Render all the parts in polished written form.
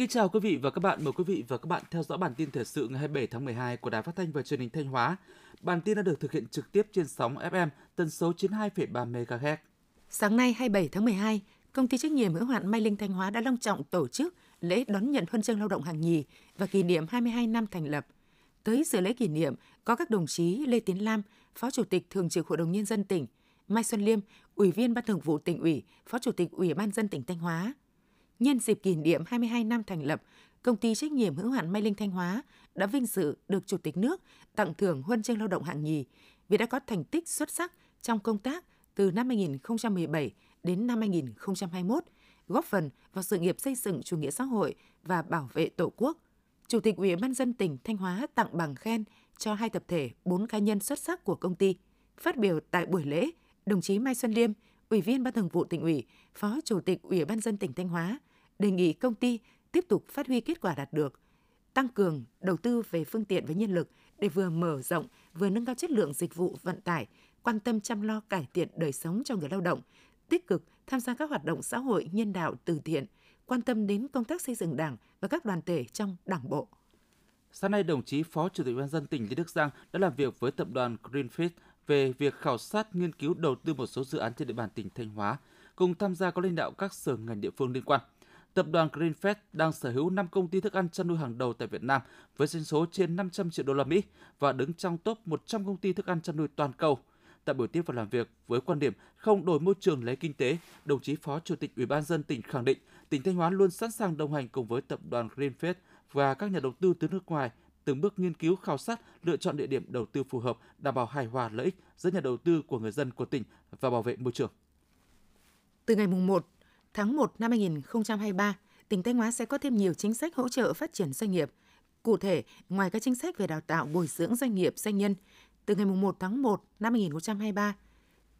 Xin kính chào quý vị và các bạn. Mời quý vị và các bạn theo dõi bản tin thời sự ngày 27 tháng 12 của Đài Phát thanh và Truyền hình Thanh Hóa. Bản tin đã được thực hiện trực tiếp trên sóng FM tần số 92,3 MHz. Sáng nay 27 tháng 12, Công ty trách nhiệm hữu hạn Mai Linh Thanh Hóa đã long trọng tổ chức lễ đón nhận huân chương lao động hạng nhì và kỷ niệm 22 năm thành lập. Tới dự lễ kỷ niệm có các đồng chí Lê Tiến Lam, Phó Chủ tịch Thường trực Hội đồng Nhân dân tỉnh, Mai Xuân Liêm, Ủy viên Ban Thường vụ Tỉnh ủy, Phó Chủ tịch Ủy ban nhân dân tỉnh Thanh Hóa. Nhân dịp kỷ niệm 22 năm thành lập, Công ty trách nhiệm hữu hạn Mai Linh Thanh Hóa đã vinh dự được Chủ tịch nước tặng thưởng huân chương lao động hạng nhì vì đã có thành tích xuất sắc trong công tác từ năm 2017 đến năm 2021, góp phần vào sự nghiệp xây dựng chủ nghĩa xã hội và bảo vệ Tổ quốc. Chủ tịch Ủy ban nhân dân tỉnh Thanh Hóa tặng bằng khen cho 2 tập thể, 4 cá nhân xuất sắc của công ty. Phát biểu tại buổi lễ, đồng chí Mai Xuân Liêm, Ủy viên Ban Thường vụ Tỉnh ủy, Phó Chủ tịch Ủy ban nhân dân tỉnh Thanh Hóa đề nghị công ty tiếp tục phát huy kết quả đạt được, tăng cường đầu tư về phương tiện và nhân lực để vừa mở rộng, vừa nâng cao chất lượng dịch vụ vận tải, quan tâm chăm lo cải thiện đời sống cho người lao động, tích cực tham gia các hoạt động xã hội nhân đạo từ thiện, quan tâm đến công tác xây dựng Đảng và các đoàn thể trong Đảng bộ. Sáng nay, đồng chí Phó Chủ tịch Ủy ban nhân dân tỉnh Lê Đức Giang đã làm việc với tập đoàn Greenfeed về việc khảo sát, nghiên cứu đầu tư một số dự án trên địa bàn tỉnh Thanh Hóa, cùng tham gia có lãnh đạo các sở ngành địa phương liên quan. Tập đoàn Greenfeed đang sở hữu 5 công ty thức ăn chăn nuôi hàng đầu tại Việt Nam với doanh số trên 500 triệu đô la Mỹ và đứng trong top 100 công ty thức ăn chăn nuôi toàn cầu. Tại buổi tiếp và làm việc với quan điểm không đổi môi trường lấy kinh tế, đồng chí Phó Chủ tịch Ủy ban nhân dân tỉnh khẳng định tỉnh Thanh Hóa luôn sẵn sàng đồng hành cùng với tập đoàn Greenfeed và các nhà đầu tư từ nước ngoài từng bước nghiên cứu, khảo sát, lựa chọn địa điểm đầu tư phù hợp, đảm bảo hài hòa lợi ích giữa nhà đầu tư của người dân của tỉnh và bảo vệ môi trường. Từ ngày 1 tháng 1 năm 2023, tỉnh Thanh Hóa sẽ có thêm nhiều chính sách hỗ trợ phát triển doanh nghiệp. Cụ thể, ngoài các chính sách về đào tạo, bồi dưỡng doanh nghiệp, doanh nhân, từ ngày 1 tháng 1 năm 2023,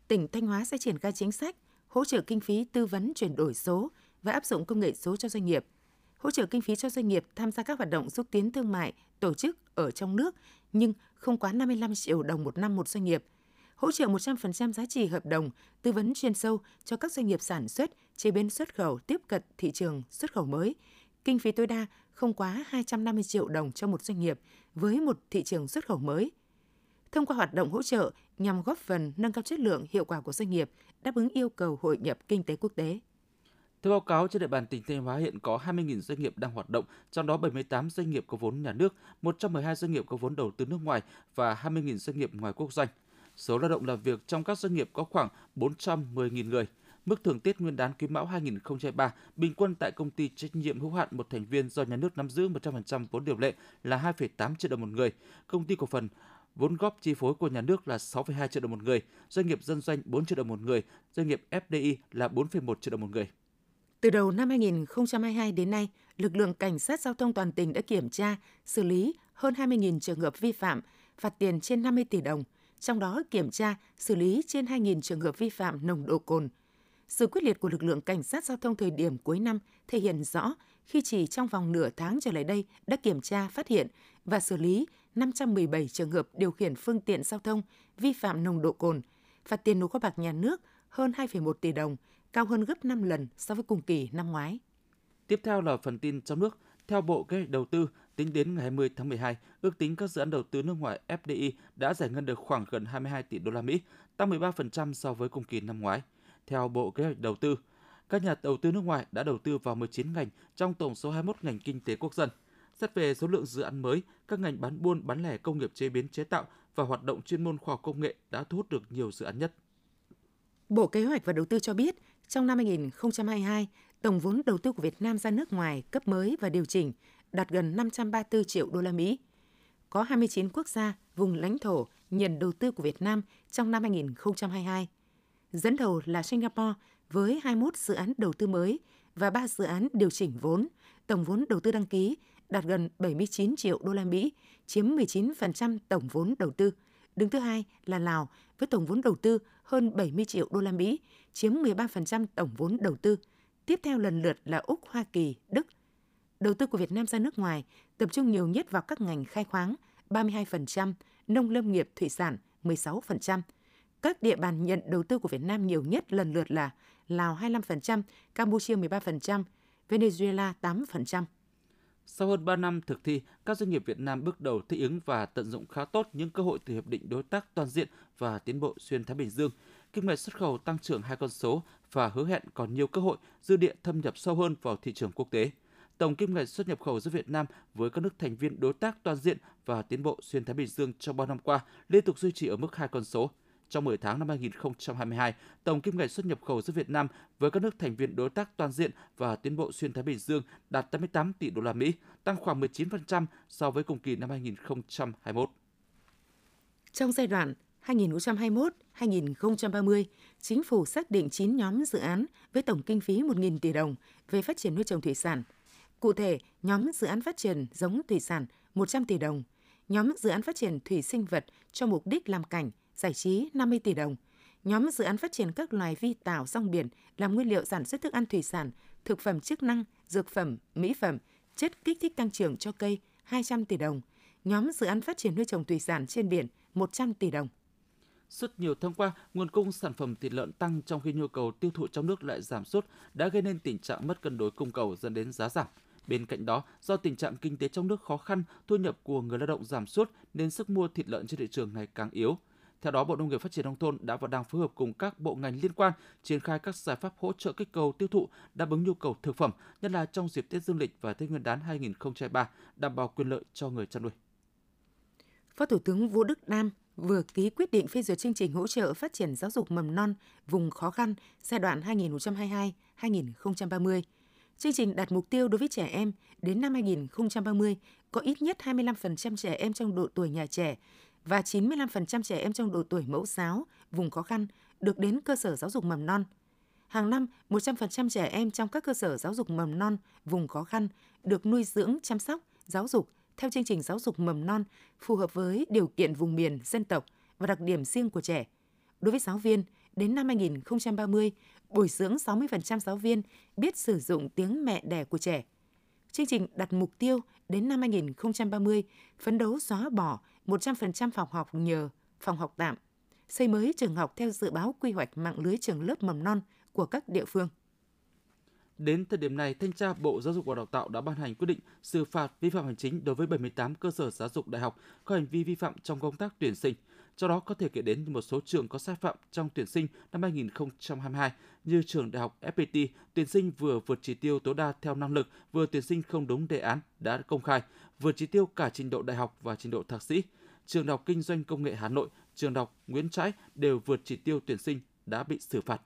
tỉnh Thanh Hóa sẽ triển khai chính sách hỗ trợ kinh phí tư vấn chuyển đổi số và áp dụng công nghệ số cho doanh nghiệp, hỗ trợ kinh phí cho doanh nghiệp tham gia các hoạt động xúc tiến thương mại, tổ chức ở trong nước nhưng không quá 55 triệu đồng một năm một doanh nghiệp, hỗ trợ 100% giá trị hợp đồng, tư vấn chuyên sâu cho các doanh nghiệp sản xuất, chế biến xuất khẩu tiếp cận thị trường xuất khẩu mới. Kinh phí tối đa không quá 250 triệu đồng cho một doanh nghiệp với một thị trường xuất khẩu mới. Thông qua hoạt động hỗ trợ nhằm góp phần nâng cao chất lượng, hiệu quả của doanh nghiệp, đáp ứng yêu cầu hội nhập kinh tế quốc tế. Theo báo cáo, trên địa bàn tỉnh Thanh Hóa hiện có 20.000 doanh nghiệp đang hoạt động, trong đó 78 doanh nghiệp có vốn nhà nước, 112 doanh nghiệp có vốn đầu tư nước ngoài và 20.000 doanh nghiệp ngoài quốc doanh. Số lao động làm việc trong các doanh nghiệp có khoảng 410.000 người. Mức thưởng Tết Nguyên đán Quý Mão 2023 bình quân tại công ty trách nhiệm hữu hạn một thành viên do nhà nước nắm giữ 100% vốn điều lệ là 2,8 triệu đồng một người, công ty cổ phần vốn góp chi phối của nhà nước là 6,2 triệu đồng một người, doanh nghiệp dân doanh 4 triệu đồng một người, doanh nghiệp FDI là 4,1 triệu đồng một người. Từ đầu năm 2022 đến nay, lực lượng cảnh sát giao thông toàn tỉnh đã kiểm tra, xử lý hơn 20.000 trường hợp vi phạm, phạt tiền trên 50 tỷ đồng. Trong đó kiểm tra, xử lý trên 2.000 trường hợp vi phạm nồng độ cồn. Sự quyết liệt của lực lượng cảnh sát giao thông thời điểm cuối năm thể hiện rõ khi chỉ trong vòng nửa tháng trở lại đây đã kiểm tra, phát hiện và xử lý 517 trường hợp điều khiển phương tiện giao thông vi phạm nồng độ cồn, phạt tiền nộp kho bạc nhà nước hơn 2,1 tỷ đồng, cao hơn gấp 5 lần so với cùng kỳ năm ngoái. Tiếp theo là phần tin trong nước. Theo Bộ Kế hoạch Đầu tư, tính đến ngày 20 tháng 12, ước tính các dự án đầu tư nước ngoài FDI đã giải ngân được khoảng gần 22 tỷ đô la Mỹ, tăng 13% so với cùng kỳ năm ngoái. Theo Bộ Kế hoạch Đầu tư, các nhà đầu tư nước ngoài đã đầu tư vào 19 ngành trong tổng số 21 ngành kinh tế quốc dân. Xét về số lượng dự án mới, các ngành bán buôn, bán lẻ, công nghiệp chế biến chế tạo và hoạt động chuyên môn khoa học công nghệ đã thu hút được nhiều dự án nhất. Bộ Kế hoạch và Đầu tư cho biết, trong năm 2022, tổng vốn đầu tư của Việt Nam ra nước ngoài cấp mới và điều chỉnh đạt gần 534 triệu đô la Mỹ. Có 29 quốc gia, vùng lãnh thổ nhận đầu tư của Việt Nam trong năm 2022. Dẫn đầu là Singapore với 21 dự án đầu tư mới và 3 dự án điều chỉnh vốn. Tổng vốn đầu tư đăng ký đạt gần 79 triệu đô la Mỹ, chiếm 19% tổng vốn đầu tư. Đứng thứ hai là Lào với tổng vốn đầu tư hơn 70 triệu đô la Mỹ, chiếm 13% tổng vốn đầu tư. Tiếp theo lần lượt là Úc, Hoa Kỳ, Đức. Đầu tư của Việt Nam ra nước ngoài tập trung nhiều nhất vào các ngành khai khoáng 32%, nông lâm nghiệp thủy sản 16%. Các địa bàn nhận đầu tư của Việt Nam nhiều nhất lần lượt là Lào 25%, Campuchia 13%, Venezuela 8%. Sau hơn 3 năm thực thi, các doanh nghiệp Việt Nam bước đầu thích ứng và tận dụng khá tốt những cơ hội từ hiệp định đối tác toàn diện và tiến bộ xuyên Thái Bình Dương. Kim ngạch xuất khẩu tăng trưởng 2 con số và hứa hẹn còn nhiều cơ hội dư địa thâm nhập sâu hơn vào thị trường quốc tế. Tổng kim ngạch xuất nhập khẩu giữa Việt Nam với các nước thành viên đối tác toàn diện và tiến bộ xuyên Thái Bình Dương trong 3 năm qua liên tục duy trì ở mức 2 con số. Trong 10 tháng năm 2022, tổng kim ngạch xuất nhập khẩu giữa Việt Nam với các nước thành viên đối tác toàn diện và tiến bộ xuyên Thái Bình Dương đạt 88 tỷ đô la Mỹ, tăng khoảng 19% so với cùng kỳ năm 2021. Trong giai đoạn 2021-2030, Chính phủ xác định 9 nhóm dự án với tổng kinh phí 1.000 tỷ đồng về phát triển nuôi trồng thủy sản. Cụ thể, nhóm dự án phát triển giống thủy sản 100 tỷ đồng, nhóm dự án phát triển thủy sinh vật cho mục đích làm cảnh, giải trí 50 tỷ đồng, nhóm dự án phát triển các loài vi tảo rong biển làm nguyên liệu sản xuất thức ăn thủy sản, thực phẩm chức năng, dược phẩm, mỹ phẩm, chất kích thích tăng trưởng cho cây 200 tỷ đồng, nhóm dự án phát triển nuôi trồng thủy sản trên biển 100 tỷ đồng. Suốt nhiều tháng qua, nguồn cung sản phẩm thịt lợn tăng trong khi nhu cầu tiêu thụ trong nước lại giảm sút đã gây nên tình trạng mất cân đối cung cầu dẫn đến giá giảm. Bên cạnh đó, do tình trạng kinh tế trong nước khó khăn, thu nhập của người lao động giảm sút nên sức mua thịt lợn trên thị trường ngày càng yếu. Theo đó, Bộ Nông nghiệp Phát triển Nông thôn đã và đang phối hợp cùng các bộ ngành liên quan triển khai các giải pháp hỗ trợ kích cầu tiêu thụ đáp ứng nhu cầu thực phẩm, nhất là trong dịp Tết Dương lịch và Tết Nguyên đán 2023, đảm bảo quyền lợi cho người chăn nuôi. Phó Thủ tướng Vũ Đức Đam vừa ký quyết định phê duyệt chương trình hỗ trợ phát triển giáo dục mầm non vùng khó khăn giai đoạn 2022-2030. Chương trình đặt mục tiêu đối với trẻ em đến năm 2030 có ít nhất 25% trẻ em trong độ tuổi nhà trẻ và 95% trẻ em trong độ tuổi mẫu giáo, vùng khó khăn được đến cơ sở giáo dục mầm non. Hàng năm, 100% trẻ em trong các cơ sở giáo dục mầm non, vùng khó khăn được nuôi dưỡng, chăm sóc, giáo dục theo chương trình giáo dục mầm non phù hợp với điều kiện vùng miền, dân tộc và đặc điểm riêng của trẻ. Đối với giáo viên, đến năm 2030, bồi dưỡng 60% giáo viên biết sử dụng tiếng mẹ đẻ của trẻ. Chương trình đặt mục tiêu đến năm 2030 phấn đấu xóa bỏ 100% phòng học nhờ, phòng học tạm, xây mới trường học theo dự báo quy hoạch mạng lưới trường lớp mầm non của các địa phương. Đến thời điểm này, Thanh tra Bộ Giáo dục và Đào tạo đã ban hành quyết định xử phạt vi phạm hành chính đối với 78 cơ sở giáo dục đại học có hành vi vi phạm trong công tác tuyển sinh. Trong đó có thể kể đến một số trường có sai phạm trong tuyển sinh năm 2022 như trường đại học FPT tuyển sinh vừa vượt chỉ tiêu tối đa theo năng lực, vừa tuyển sinh không đúng đề án đã công khai, vượt chỉ tiêu cả trình độ đại học và trình độ thạc sĩ. Trường Đại học Kinh doanh Công nghệ Hà Nội, trường Đại học Nguyễn Trãi đều vượt chỉ tiêu tuyển sinh đã bị xử phạt.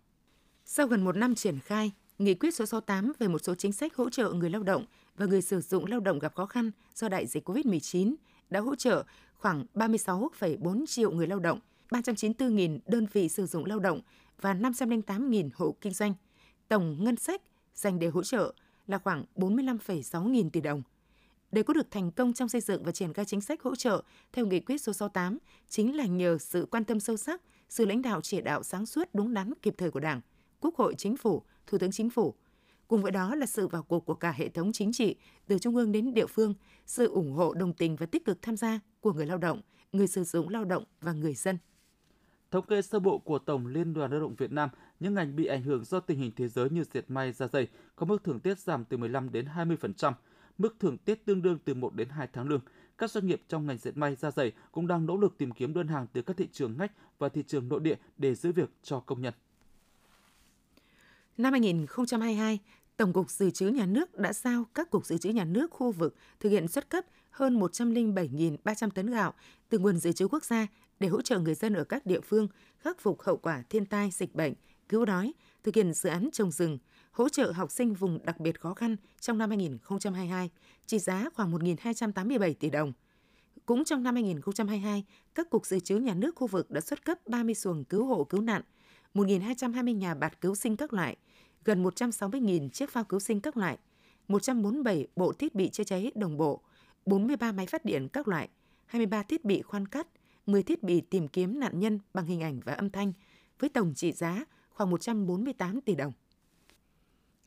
Sau gần một năm triển khai, Nghị quyết số 68 về một số chính sách hỗ trợ người lao động và người sử dụng lao động gặp khó khăn do đại dịch COVID-19 đã hỗ trợ khoảng 36,4 triệu người lao động, 394.000 đơn vị sử dụng lao động và 508.000 hộ kinh doanh. Tổng ngân sách dành để hỗ trợ là khoảng 45,6 nghìn tỷ đồng. Để có được thành công trong xây dựng và triển khai chính sách hỗ trợ theo Nghị quyết số 68 chính là nhờ sự quan tâm sâu sắc, sự lãnh đạo chỉ đạo sáng suốt đúng đắn kịp thời của Đảng, Quốc hội, Chính phủ, Thủ tướng Chính phủ. Cùng với đó là sự vào cuộc của cả hệ thống chính trị, từ trung ương đến địa phương, sự ủng hộ đồng tình và tích cực tham gia của người lao động, người sử dụng lao động và người dân. Thống kê sơ bộ của Tổng Liên đoàn Lao động Việt Nam, những ngành bị ảnh hưởng do tình hình thế giới như dệt may, da giày có mức thưởng Tết giảm từ 15 đến 20%, mức thưởng Tết tương đương từ 1 đến 2 tháng lương. Các doanh nghiệp trong ngành dệt may, da giày cũng đang nỗ lực tìm kiếm đơn hàng từ các thị trường ngách và thị trường nội địa để giữ việc cho công nhân. Năm 2022, Tổng cục Dự trữ Nhà nước đã giao các cục dự trữ nhà nước khu vực thực hiện xuất cấp hơn 107.300 tấn gạo từ nguồn dự trữ quốc gia để hỗ trợ người dân ở các địa phương khắc phục hậu quả thiên tai, dịch bệnh, cứu đói, thực hiện dự án trồng rừng, hỗ trợ học sinh vùng đặc biệt khó khăn trong năm 2022, trị giá khoảng 1.287 tỷ đồng. Cũng trong năm 2022, các cục dự trữ nhà nước khu vực đã xuất cấp 30 xuồng cứu hộ cứu nạn, 1.220 nhà bạt cứu sinh các loại, gần 160.000 chiếc phao cứu sinh các loại, 147 bộ thiết bị chữa cháy đồng bộ, 43 máy phát điện các loại, 23 thiết bị khoan cắt, 10 thiết bị tìm kiếm nạn nhân bằng hình ảnh và âm thanh, với tổng trị giá khoảng 148 tỷ đồng.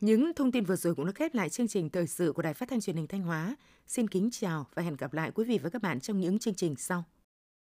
Những thông tin vừa rồi cũng đã khép lại chương trình thời sự của Đài Phát thanh Truyền hình Thanh Hóa. Xin kính chào và hẹn gặp lại quý vị và các bạn trong những chương trình sau.